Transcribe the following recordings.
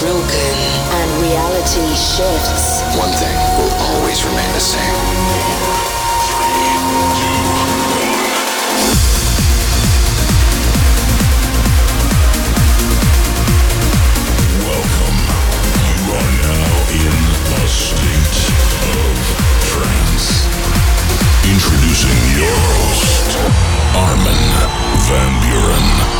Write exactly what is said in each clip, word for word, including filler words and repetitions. broken and reality shifts, one thing will always remain the same. Welcome. You are now in A State of Trance. Introducing your host, Armin van Buuren.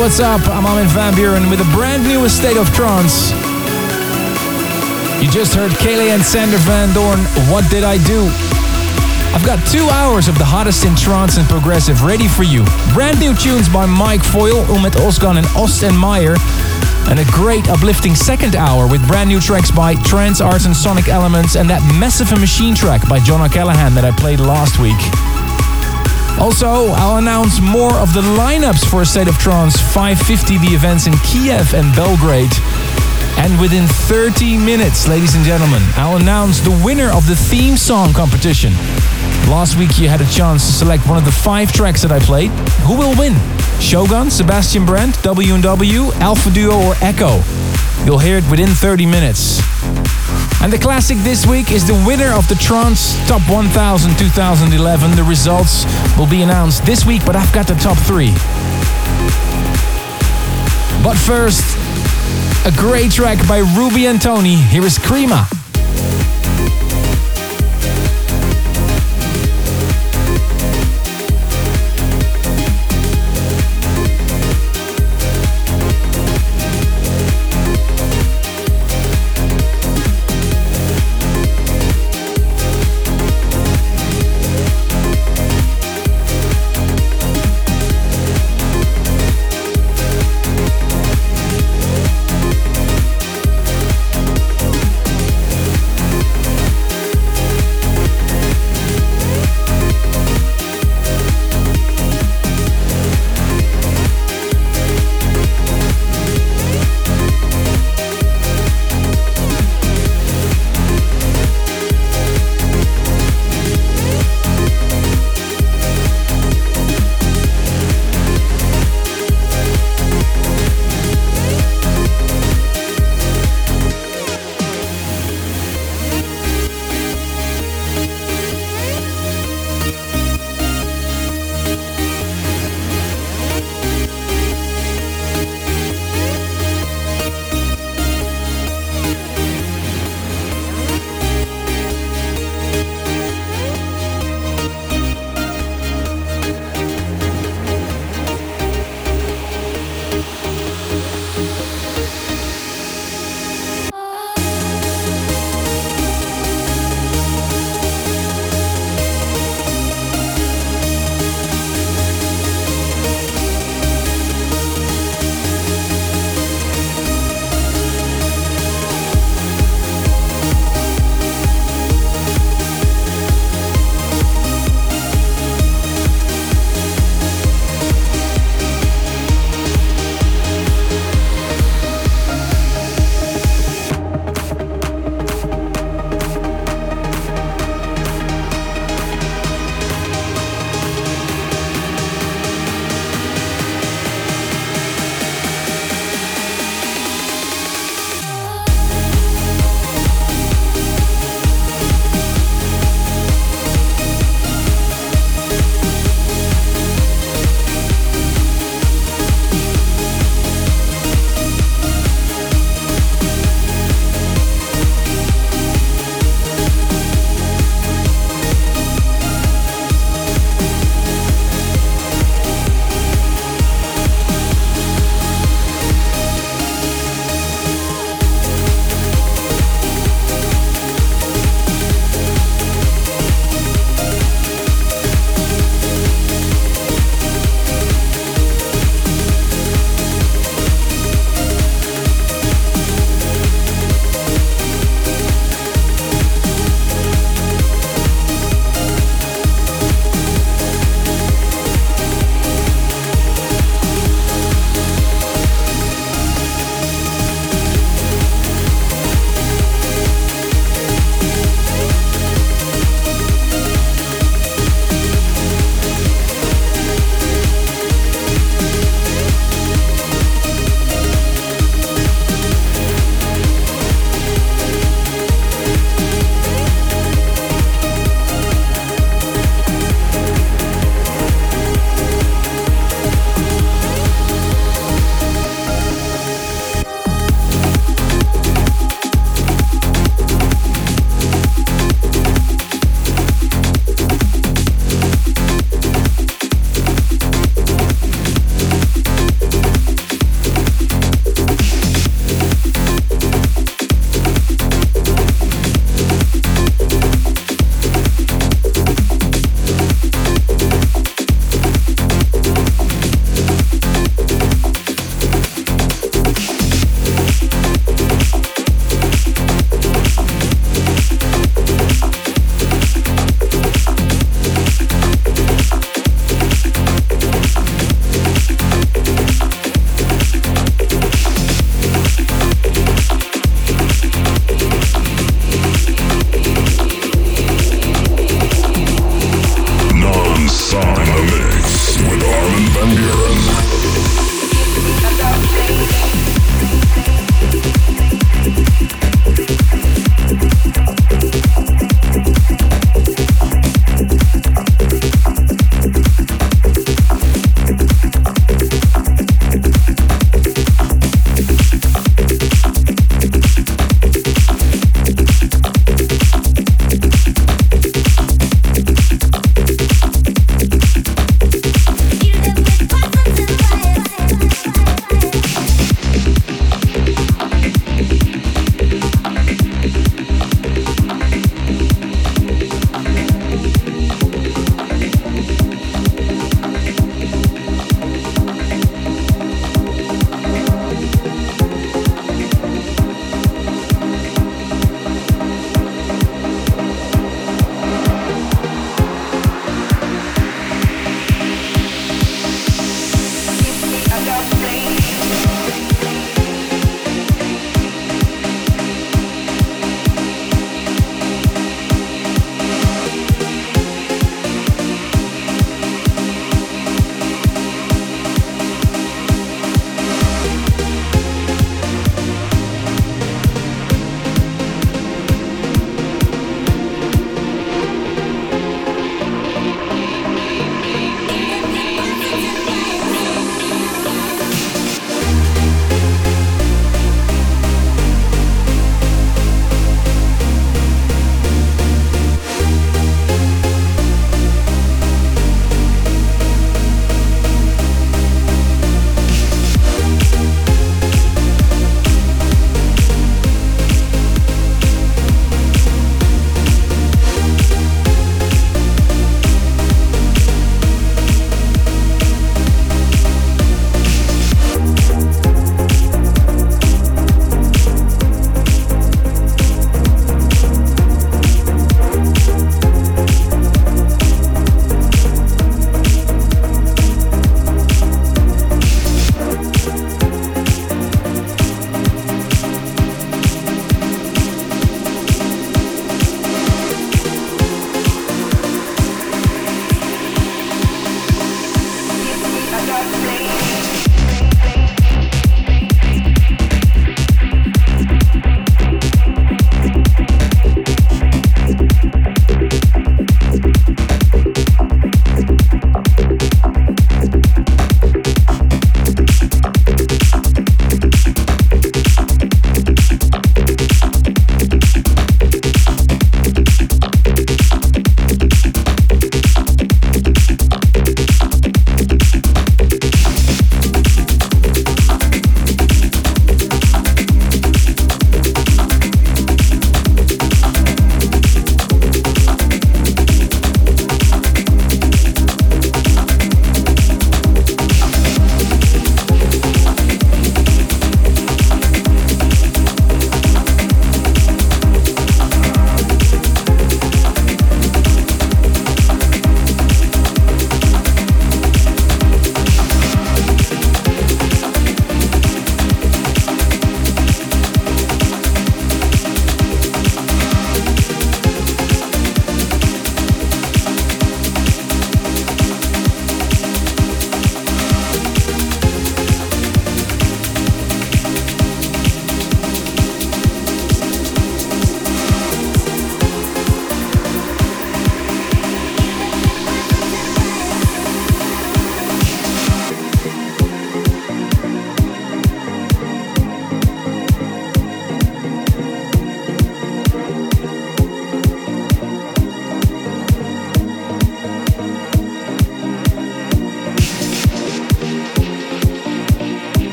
What's up? I'm Armin van Buuren with a brand new A State of Trance. You just heard Kayleigh and Sander van Doorn, What Did I Do? I've got two hours of the hottest in trance and progressive ready for you. Brand new tunes by Mike Foyle, Umet Ozgun and Osten Meyer. And a great uplifting second hour with brand new tracks by Trance Art and Sonic Elements and that Massive and Machine track by John O'Callaghan that I played last week. Also, I'll announce more of the lineups for A State of Trance five fifty, the events in Kiev and Belgrade. And within thirty minutes, ladies and gentlemen, I'll announce the winner of the theme song competition. Last week you had a chance to select one of the five tracks that I played. Who will win? Shogun, Sebastian Brandt, W and W, Alpha Duo or Echo? You'll hear it within thirty minutes. And the classic this week is the winner of the Trance Top one thousand two thousand eleven. The results will be announced this week, but I've got the top three. But first, a great track by Ruby and Tony. Here is Crema.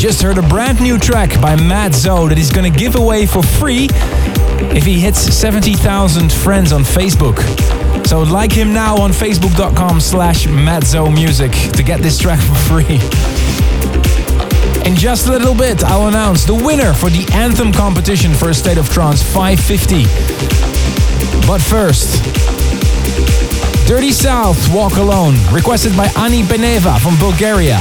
just heard a brand new track by Matzo that he's gonna give away for free if he hits seventy thousand friends on Facebook. So like him now on facebook.com slash Matzo Music to get this track for free. In just a little bit, I'll announce the winner for the Anthem competition for A State of Trance five fifty. But first, Dirty South, Walk Alone, requested by Ani Beneva from Bulgaria.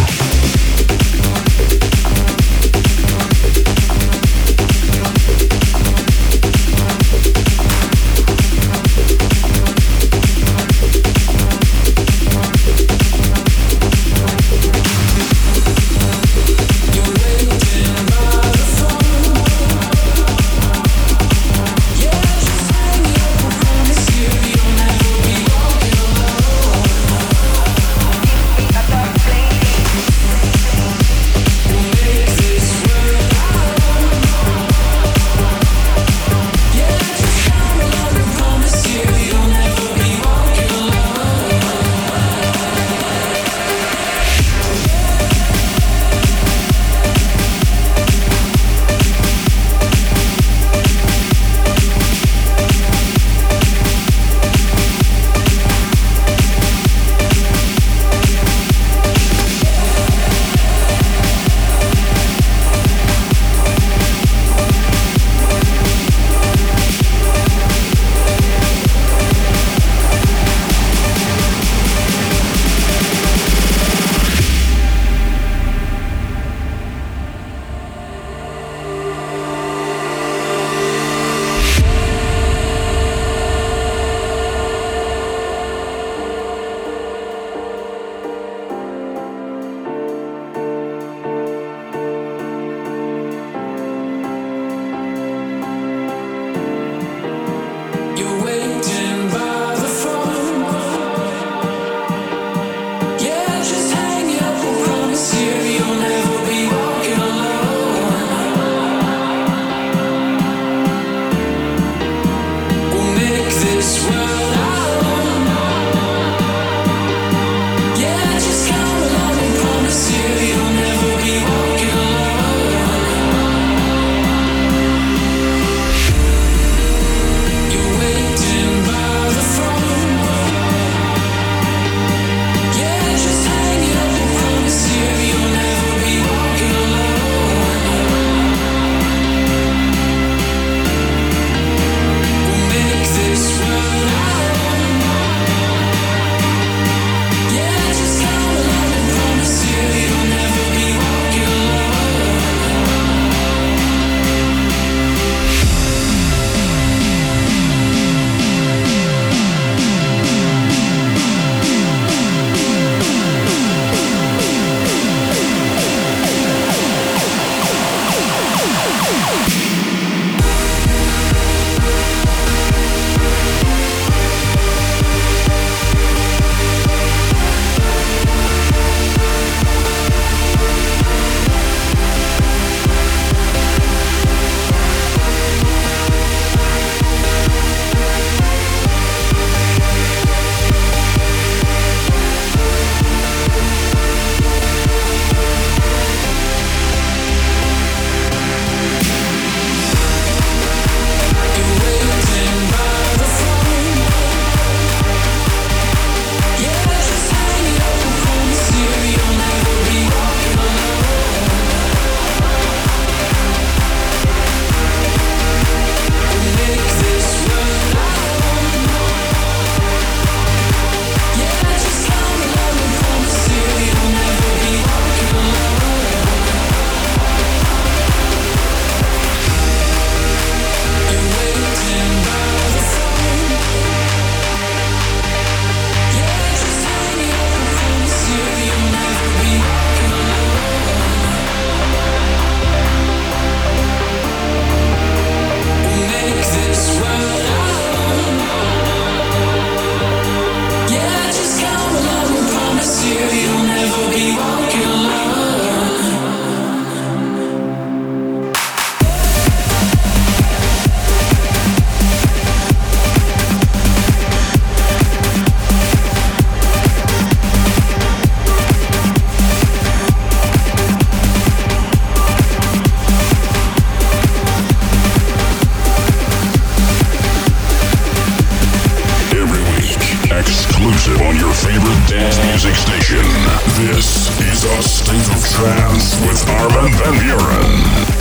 This is A State of Trance with Armin van Buuren.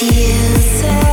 You said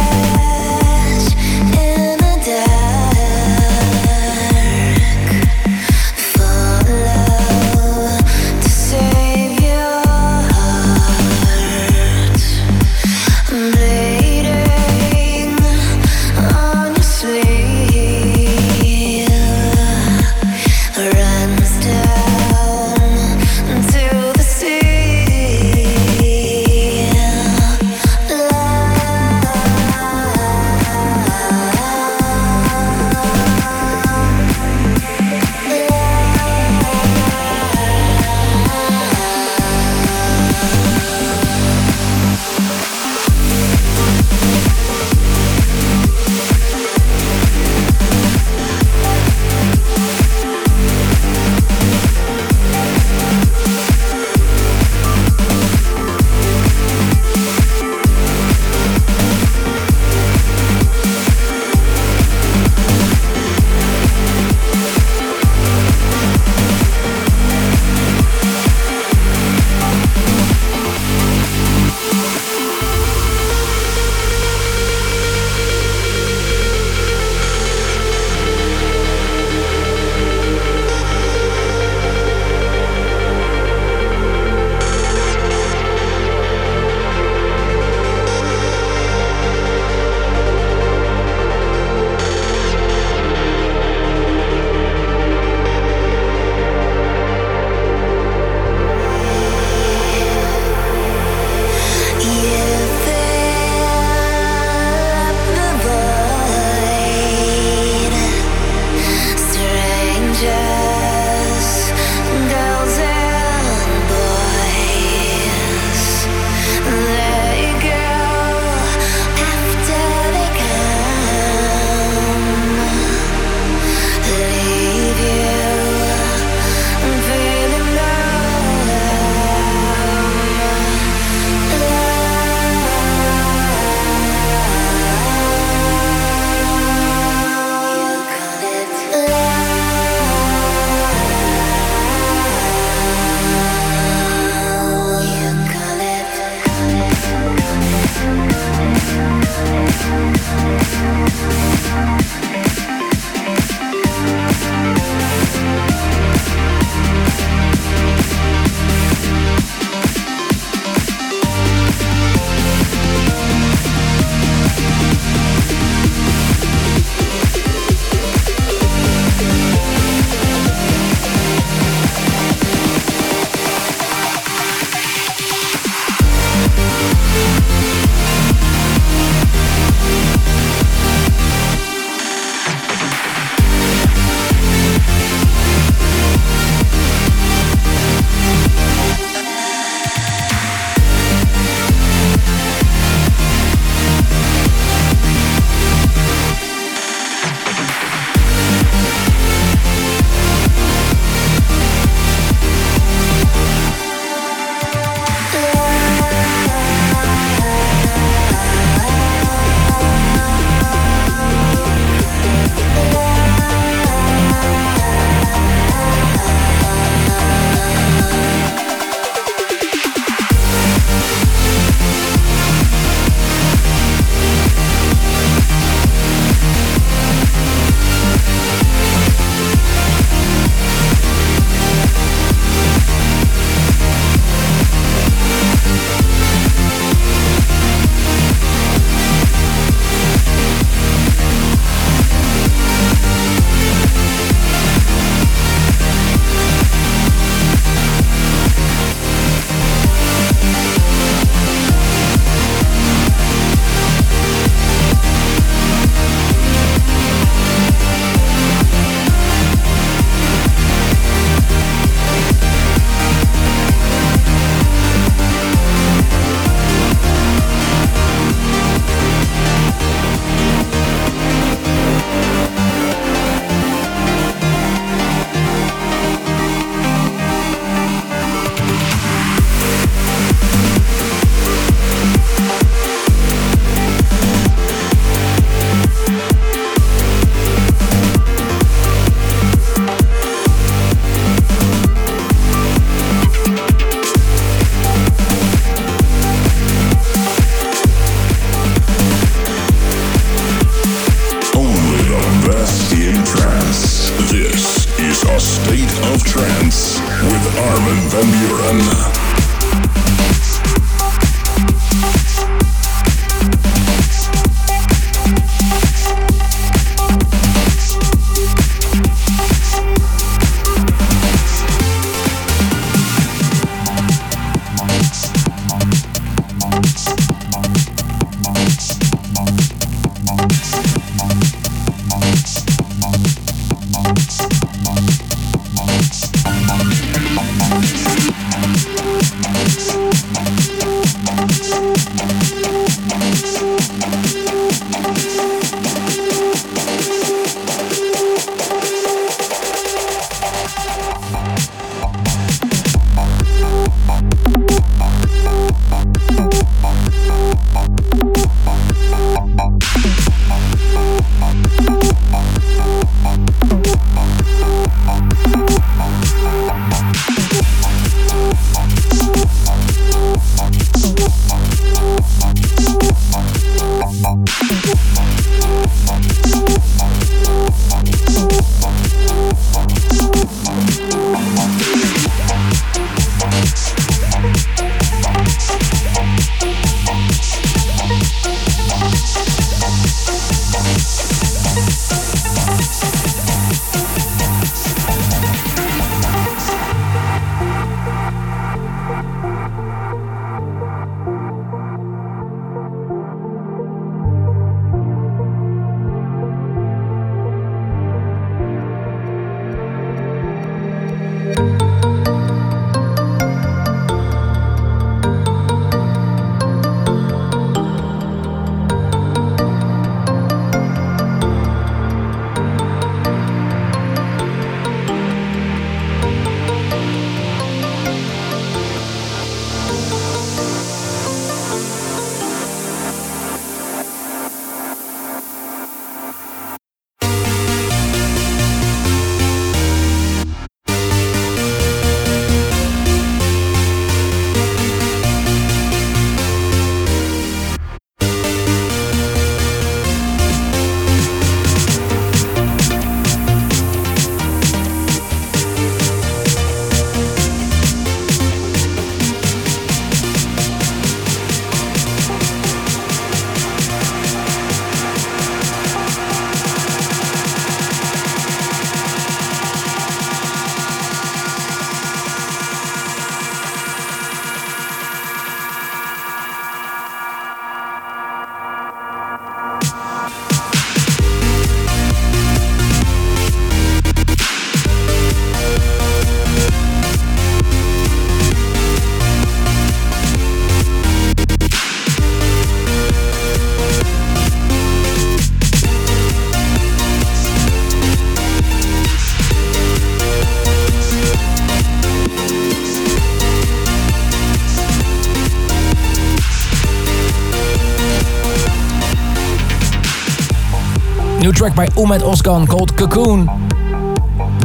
New track by Omed Oskan called Cocoon.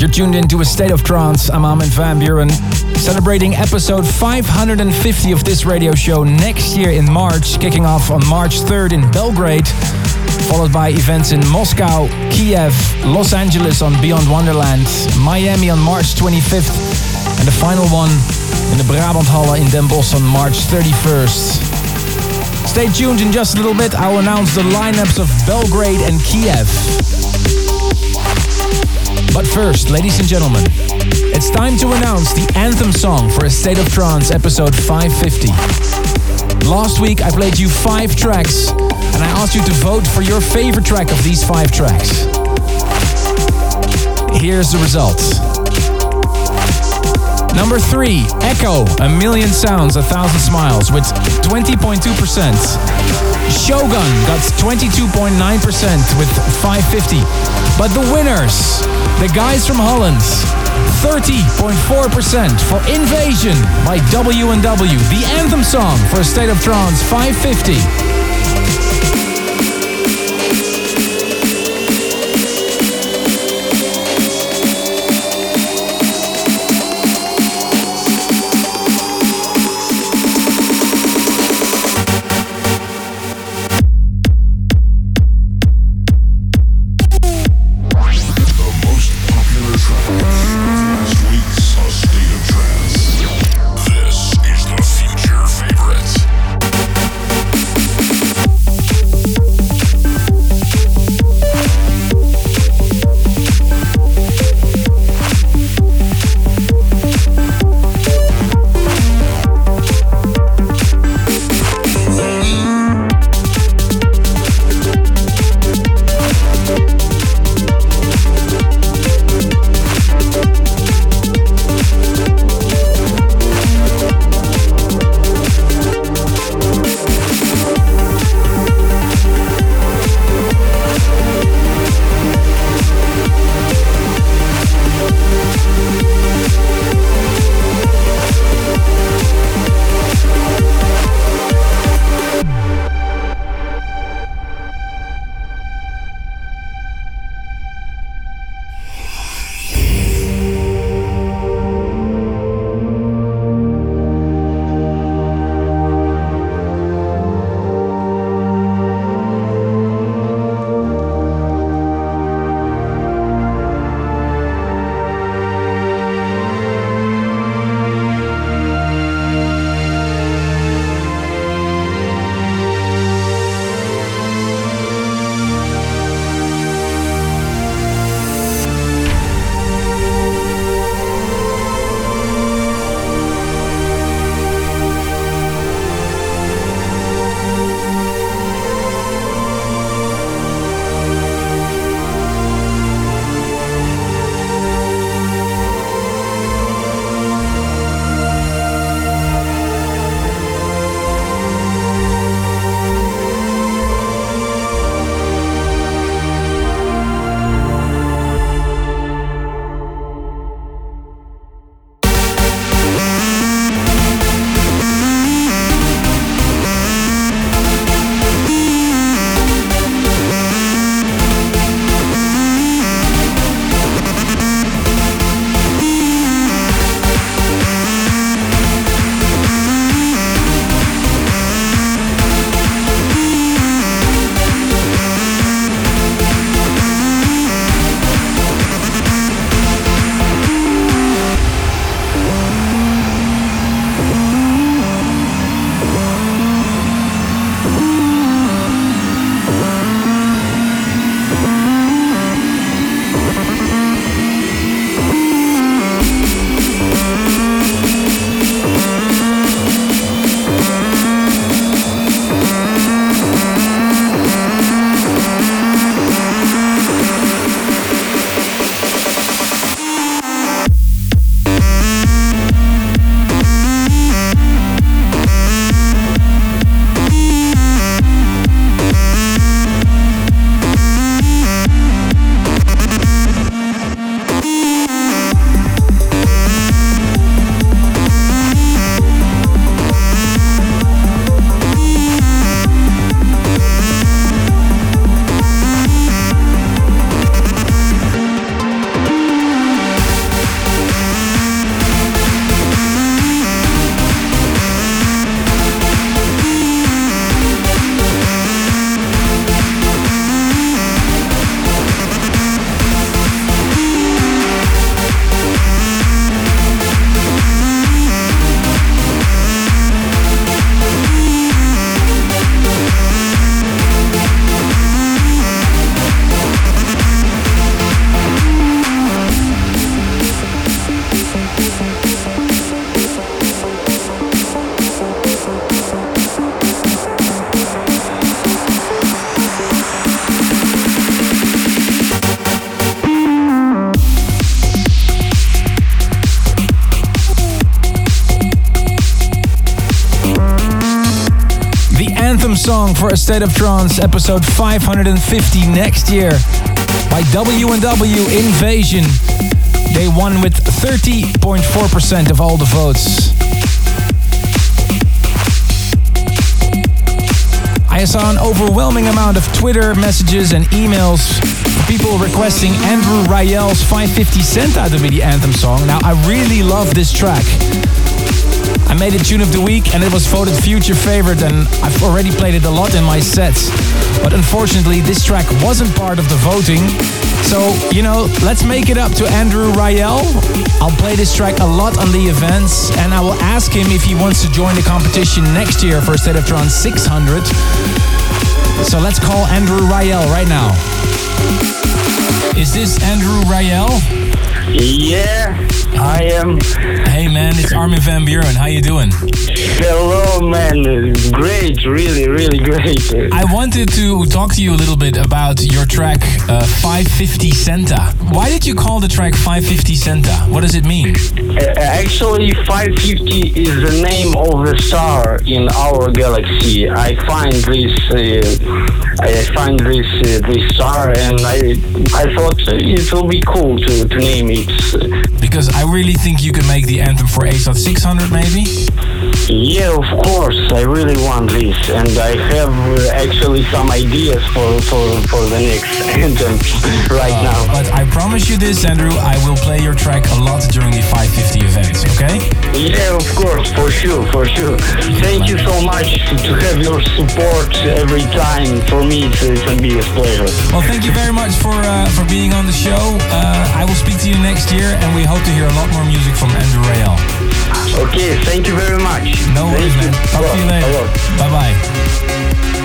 You're tuned into A State of Trance. I'm Armin van Buuren. Celebrating episode five hundred fifty of this radio show next year in March, kicking off on March third in Belgrade, followed by events in Moscow, Kiev, Los Angeles on Beyond Wonderland, Miami on March twenty-fifth, and the final one in the Brabant Halle in Den Bosch on March thirty-first. Stay tuned. In just a little bit, I'll announce the lineups of Belgrade and Kiev. But first, ladies and gentlemen, it's time to announce the anthem song for A State of Trance episode five fifty. Last week, I played you five tracks, and I asked you to vote for your favorite track of these five tracks. Here's the results. Number three, Echo, A Million Sounds, A Thousand Smiles, with twenty point two percent. Shogun got twenty-two point nine percent with five fifty. But the winners, the guys from Holland, thirty point four percent for Invasion by W and W, the anthem song for A State of Trance five fifty. anthem song for A State of Trance, episode five hundred fifty next year by W and W Invasion. They won with thirty point four percent of all the votes. I saw an overwhelming amount of Twitter messages and emails, people requesting Andrew Rayel's five fifty centa to be the anthem song. Now, I really love this track. I made it tune of the week and it was voted future favorite, and I've already played it a lot in my sets. But unfortunately, this track wasn't part of the voting. So, you know, let's make it up to Andrew Rayel. I'll play this track a lot on the events, and I will ask him if he wants to join the competition next year for State of Trance six hundred. So let's call Andrew Rayel right now. Is this Andrew Rayel? Yeah, I am. Hey man, it's Armin van Buuren. How you doing? Hello man, great, really, really great. I wanted to talk to you a little bit about your track uh, five fifty centa. Why did you call the track five fifty centa? What does it mean? Uh, actually, five fifty is the name of the star in our galaxy. I find this, uh, I find this, uh, this star, and I, I thought it will be cool to, to name it. Because I really think you can make the anthem for A S O T six hundred, maybe? Yeah, of course. I really want this, and I have uh, actually some ideas for, for, for the next anthem right uh, now. But I promise you this, Andrew, I will play your track a lot during the five fifty events, okay? Yeah, of course, for sure, for sure. Thank you so much to have your support every time. For me, it's, it's a biggest pleasure. Well, thank you very much for, uh, for being on the show. Uh, I will speak to you next year, and we hope to hear a lot more music from Andrew Rayel. Okay, thank you very much. No worries, man. Talk to you later. Bye-bye.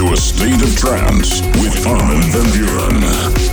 to A State of Trance with Armin van Buuren.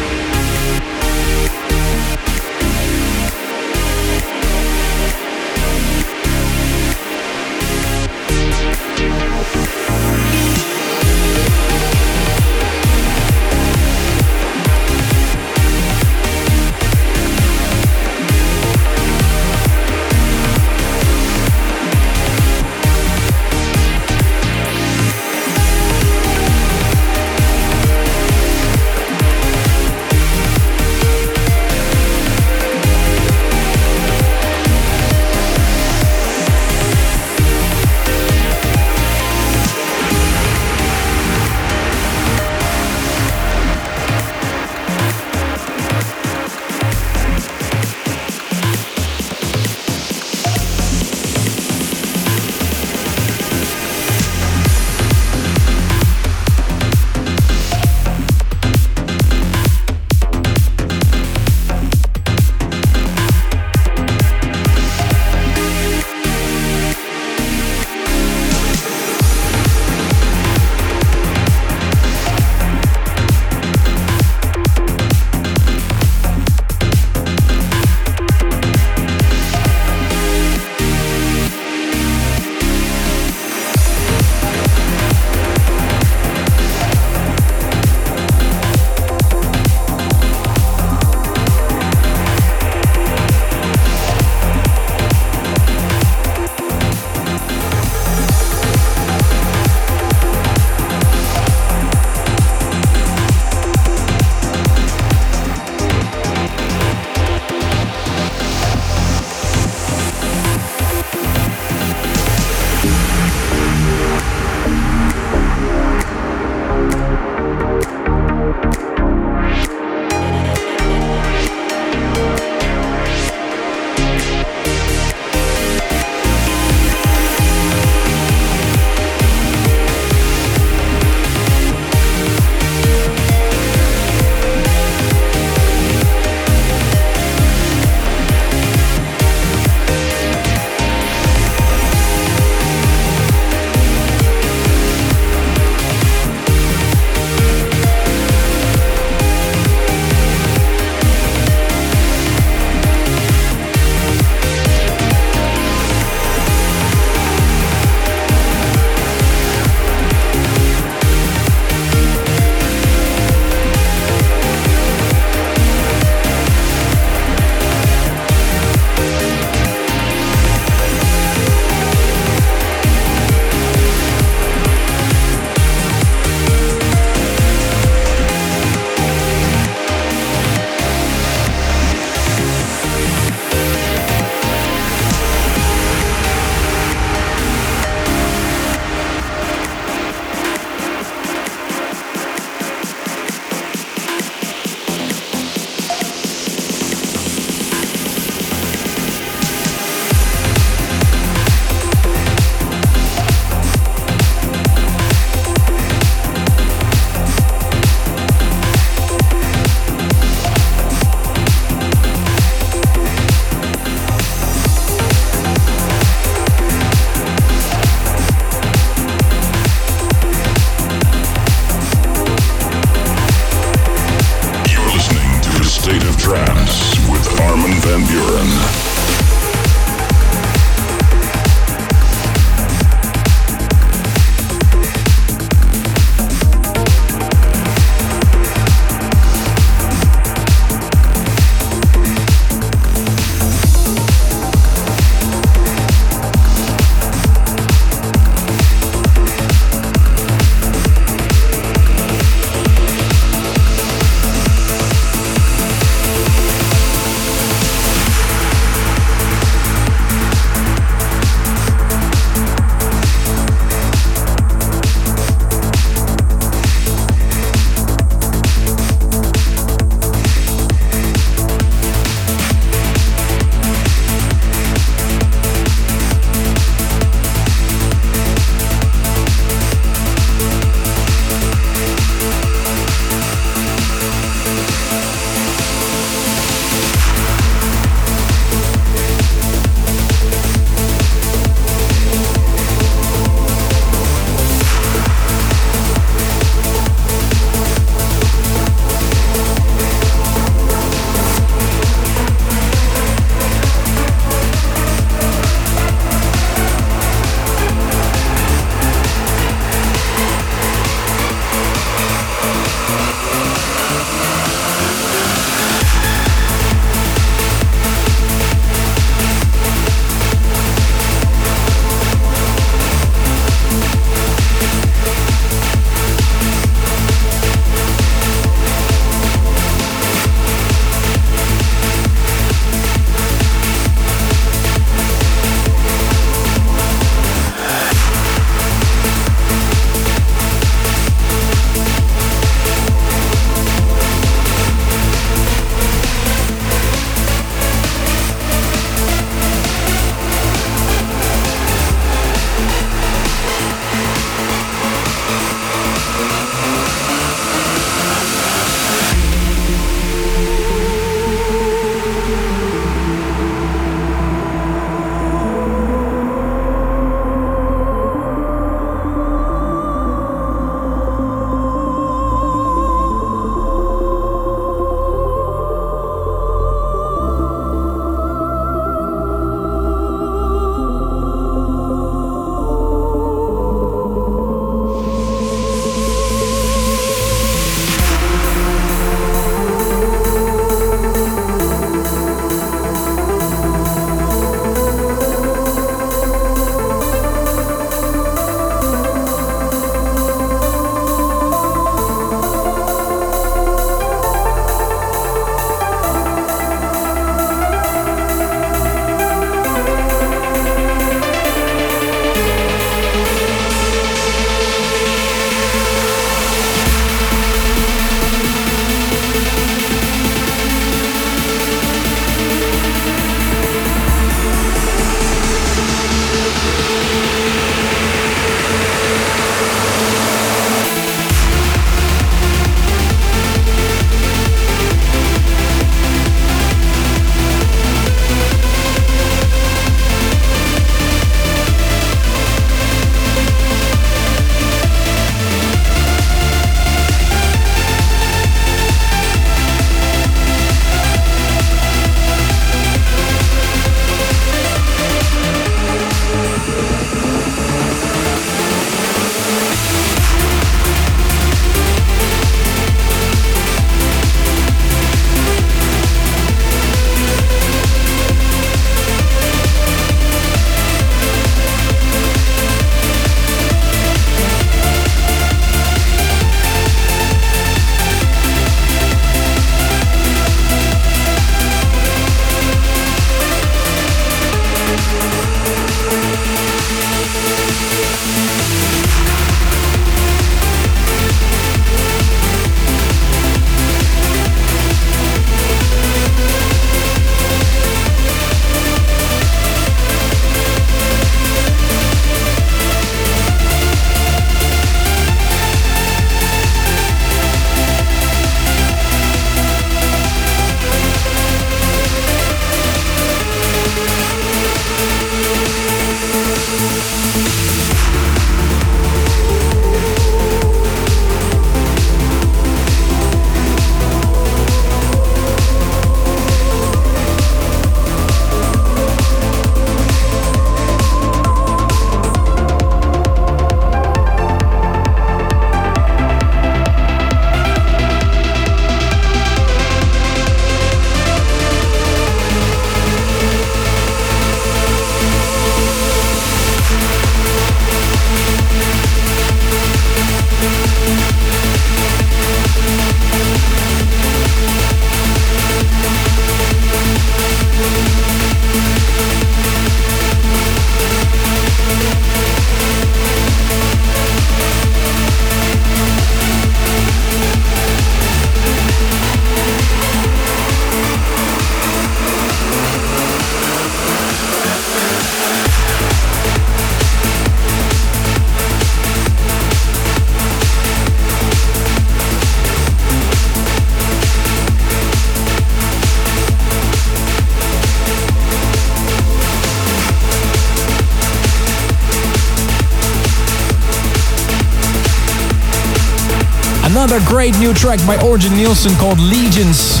Another great new track by Orjan Nielsen called Legions.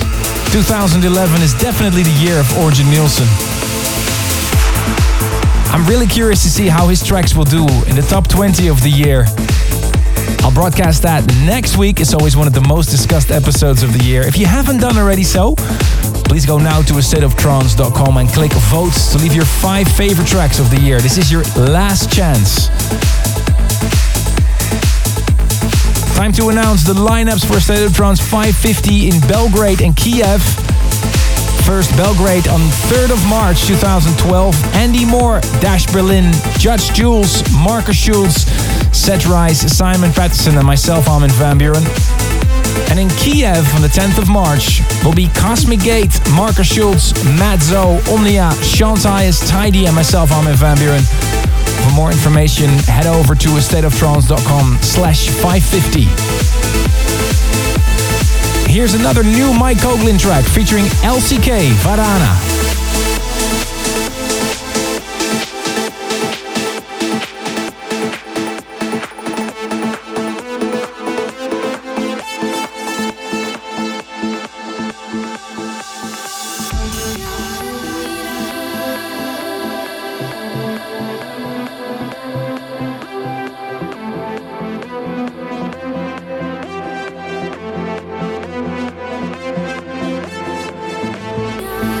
twenty eleven is definitely the year of Orjan Nielsen. I'm really curious to see how his tracks will do in the top twenty of the year. I'll broadcast that next week. It's always one of the most discussed episodes of the year. If you haven't done already so, please go now to a state of trance dot com and click votes to leave your five favorite tracks of the year. This is your last chance. Time to announce the lineups for State of Trance five fifty in Belgrade and Kiev. First, Belgrade on third of March two thousand twelve. Andy Moore, Dash Berlin, Judge Jules, Markus Schulz, Seth Rice, Simon Patterson and myself, Armin van Buuren. And in Kiev on the tenth of March will be Cosmic Gate, Markus Schulz, Matzo, Omnia, Sean Tyas, Tidy and myself, Armin van Buuren. For more information, head over to a state of trance dot com slash five fifty. Here's another new Mike Foyle track featuring L C K, Varana.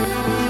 Thank you.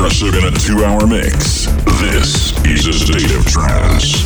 progressive in a two-hour mix. This is A State of Trance.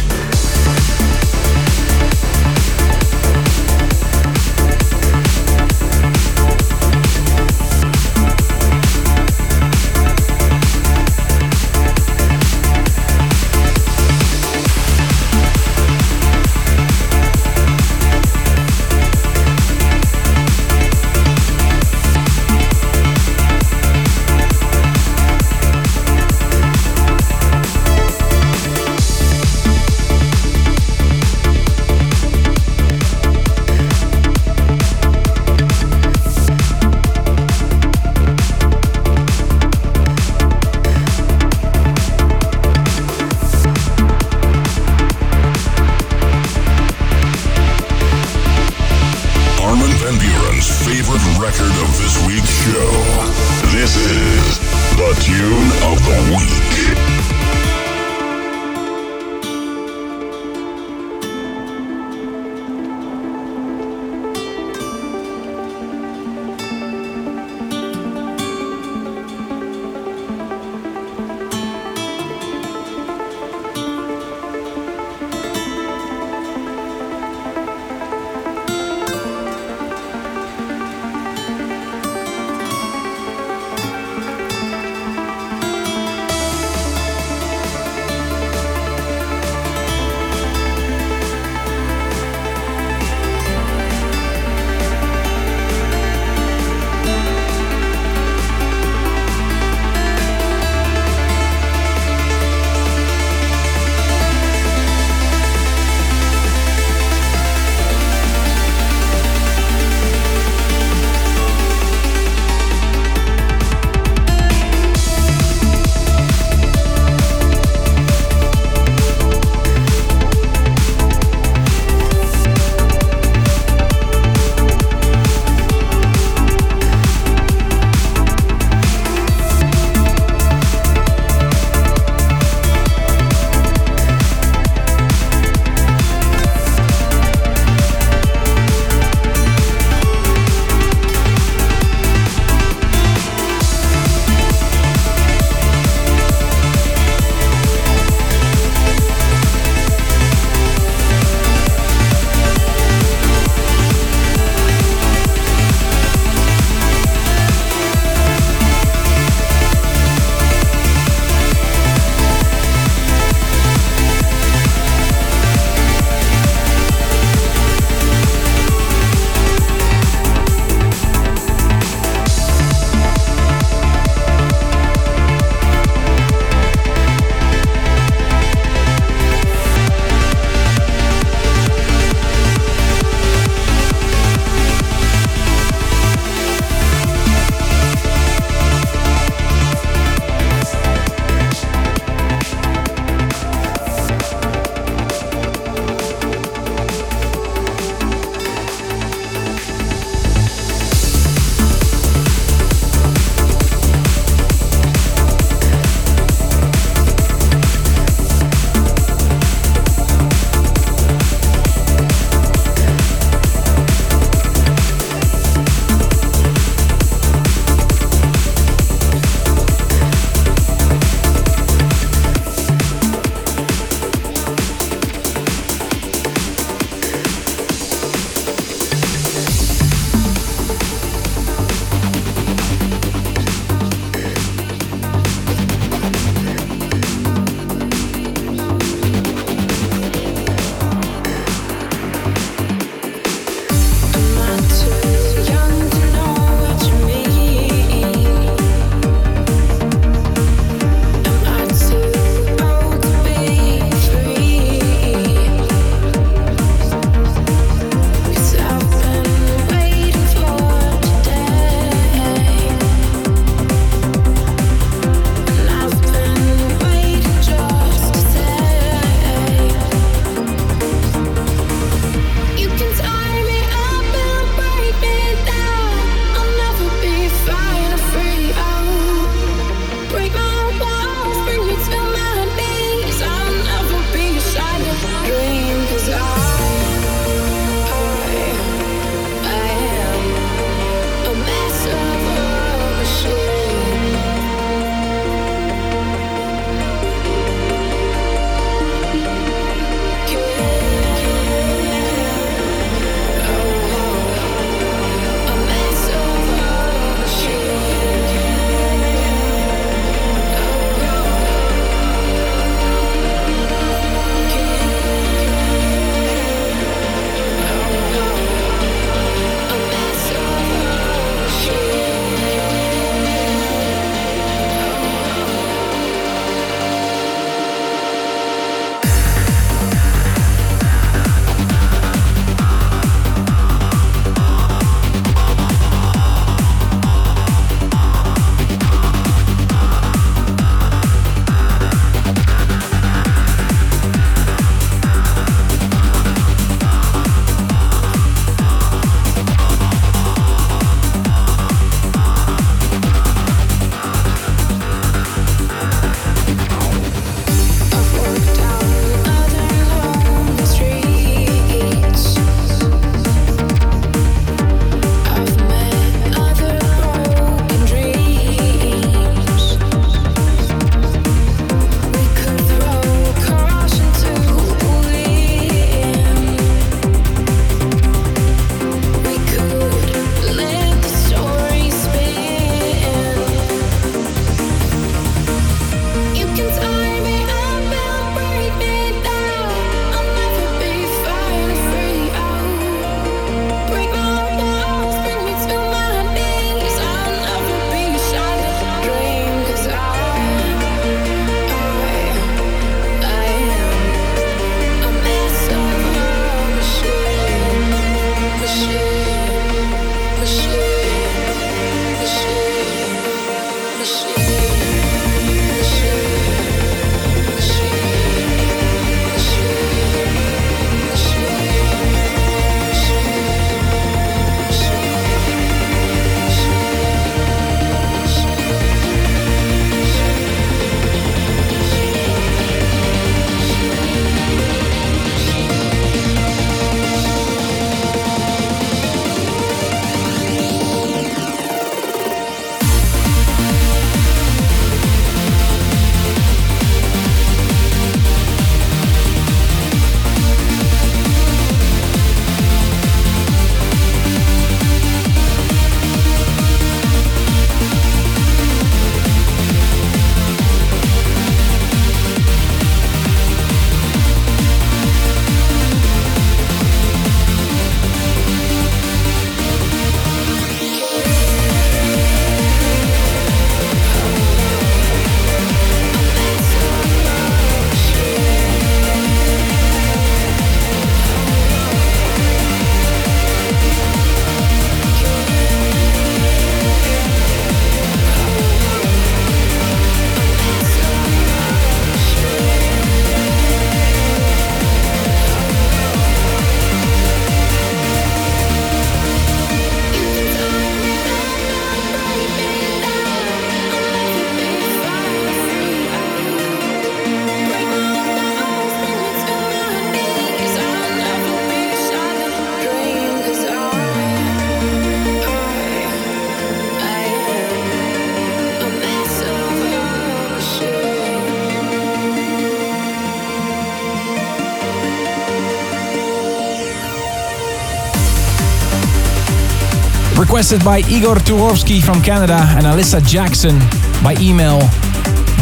requested by Igor Turovsky from Canada and Alyssa Jackson by email.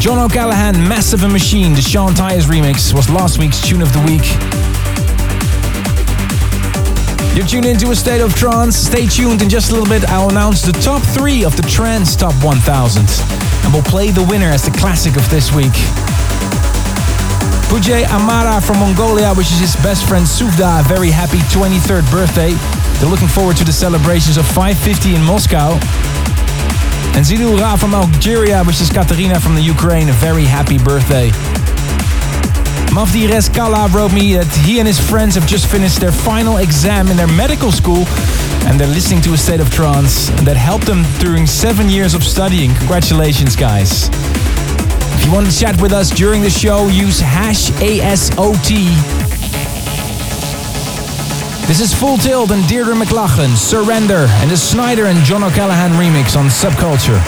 John O'Callaghan, Massive and Machine, the Sean Tyas remix was last week's tune of the week. You're tuned into A State of Trance. Stay tuned, in just a little bit I'll announce the top three of the Trance Top one thousand. And we'll play the winner as the classic of this week. Pujay Amara from Mongolia wishes his best friend Suvda a very happy twenty-third birthday. They're looking forward to the celebrations of five fifty in Moscow. And Zidou Ra from Algeria wishes Katerina from the Ukraine a very happy birthday. Mavdi Reskala wrote me that he and his friends have just finished their final exam in their medical school and they're listening to A State of Trance and that helped them during seven years of studying. Congratulations, guys. If you want to chat with us during the show, use hash A S O T. This is Full Tilt and Deirdre McLachlan, Surrender, and the Snyder and John O'Callaghan remix on Subculture.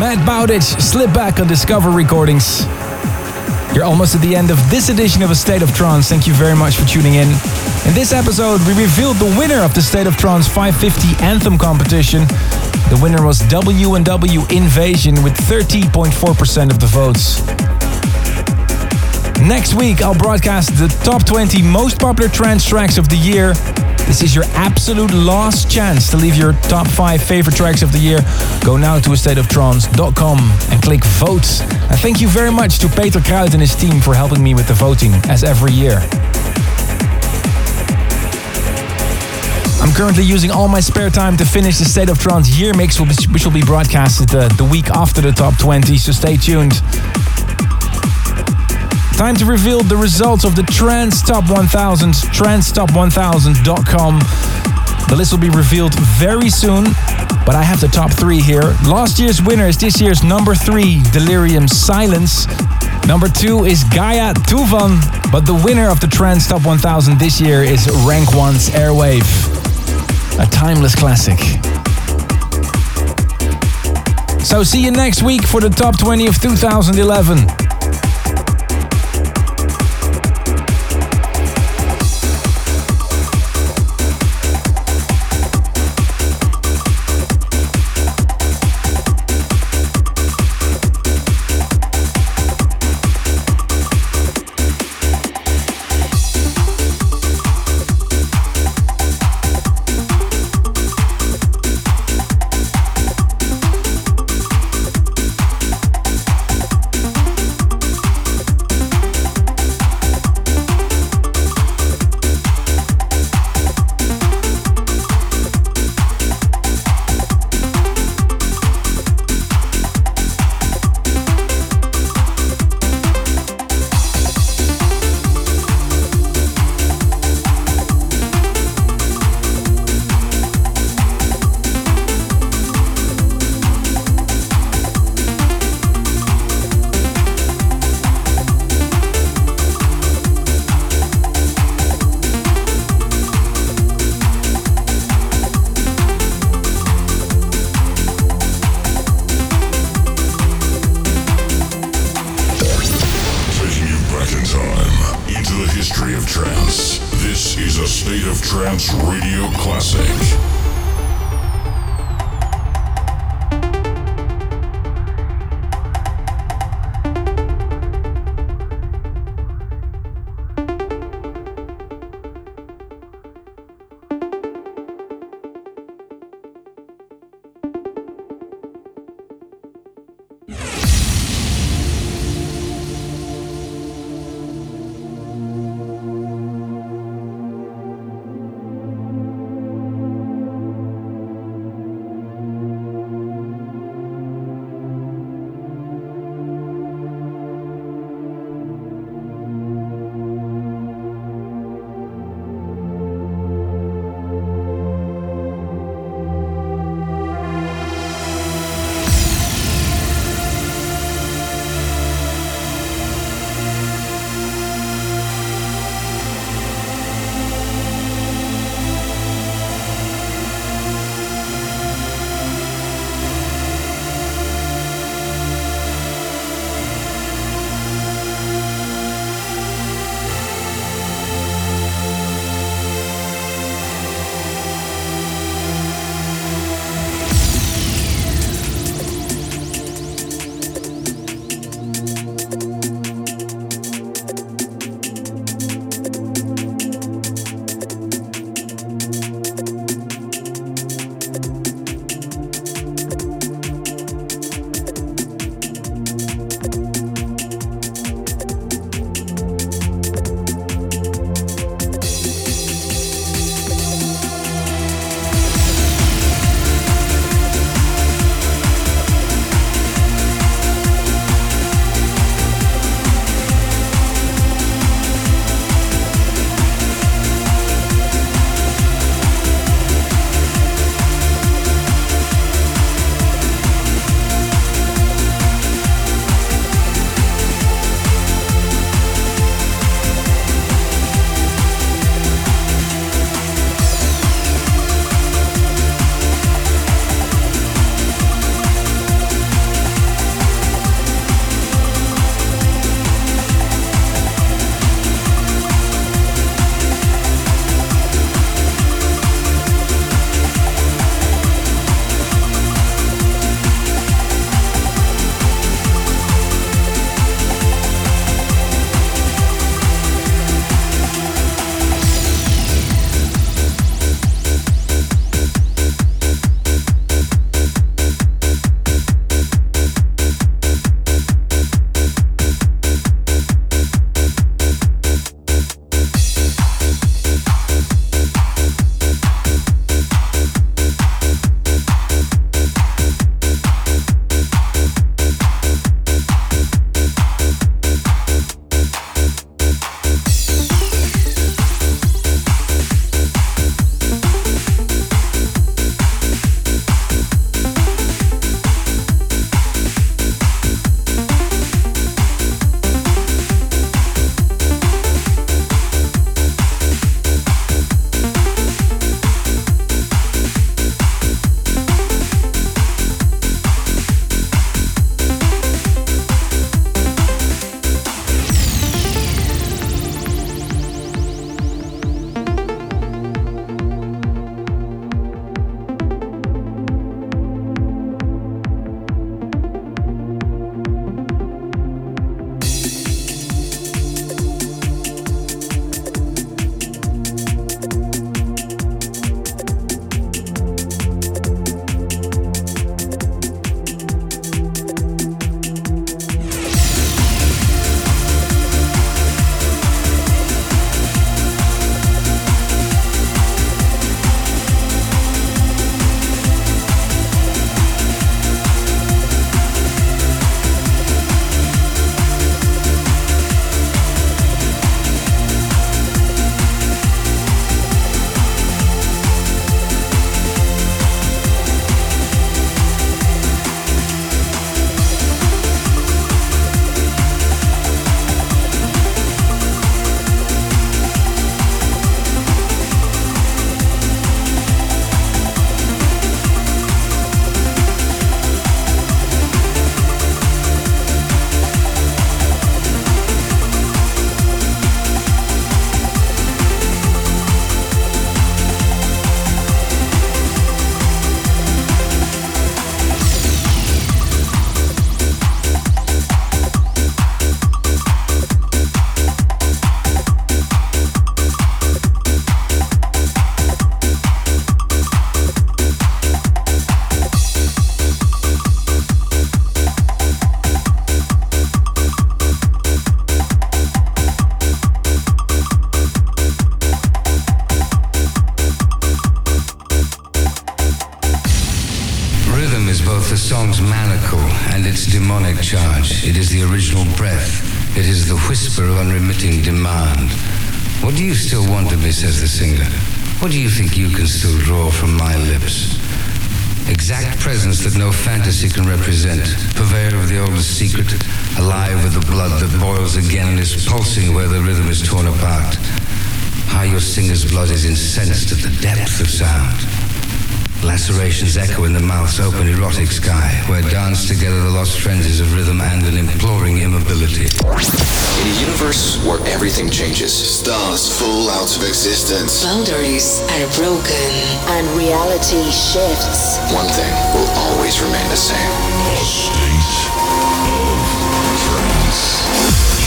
Matt Bowditch, Slipback on Discover Recordings. You're almost at the end of this edition of A State of Trance. Thank you very much for tuning in. In this episode, we revealed the winner of the State of Trance five fifty Anthem competition. The winner was W and W Invasion with thirty point four percent of the votes. Next week, I'll broadcast the top twenty most popular trance tracks of the year. This is your absolute last chance to leave your top five favorite tracks of the year. Go now to a state of trance dot com and click vote. And thank you very much to Peter Kruid and his team for helping me with the voting, as every year. I'm currently using all my spare time to finish the State of Trance year mix, which will be broadcasted uh, the week after the top twenty, so stay tuned. Time to reveal the results of the Trance Top one thousand, trance top one thousand dot com. The list will be revealed very soon, but I have the top three here. Last year's winner is this year's number three, Delirium Silence. Number two is Gaia Tuvan, but the winner of the Trance Top one thousand this year is Rank One's Airwave, a timeless classic. So see you next week for the top twenty of two thousand eleven. is both the song's manacle and its demonic charge. It is the original breath. It is the whisper of unremitting demand. What do you still want of me, says the singer? What do you think you can still draw from my lips? Exact presence that no fantasy can represent, purveyor of the oldest secret, alive with the blood that boils again and is pulsing where the rhythm is torn apart. How your singer's blood is incensed at the depth of sound. Lacerations echo in the mouth's open erotic sky, where dance together the lost frenzies of rhythm and an imploring immobility. In a universe where everything changes, stars fall out of existence, boundaries are broken, and reality shifts, one thing will always remain the same. A State of Trance.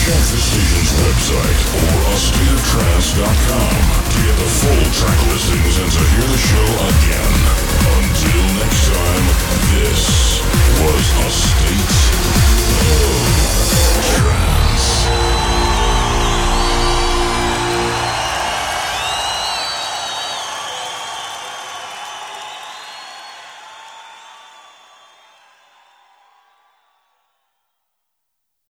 Check the station's website or a state of trance dot com to get the full track listings and to hear the show again.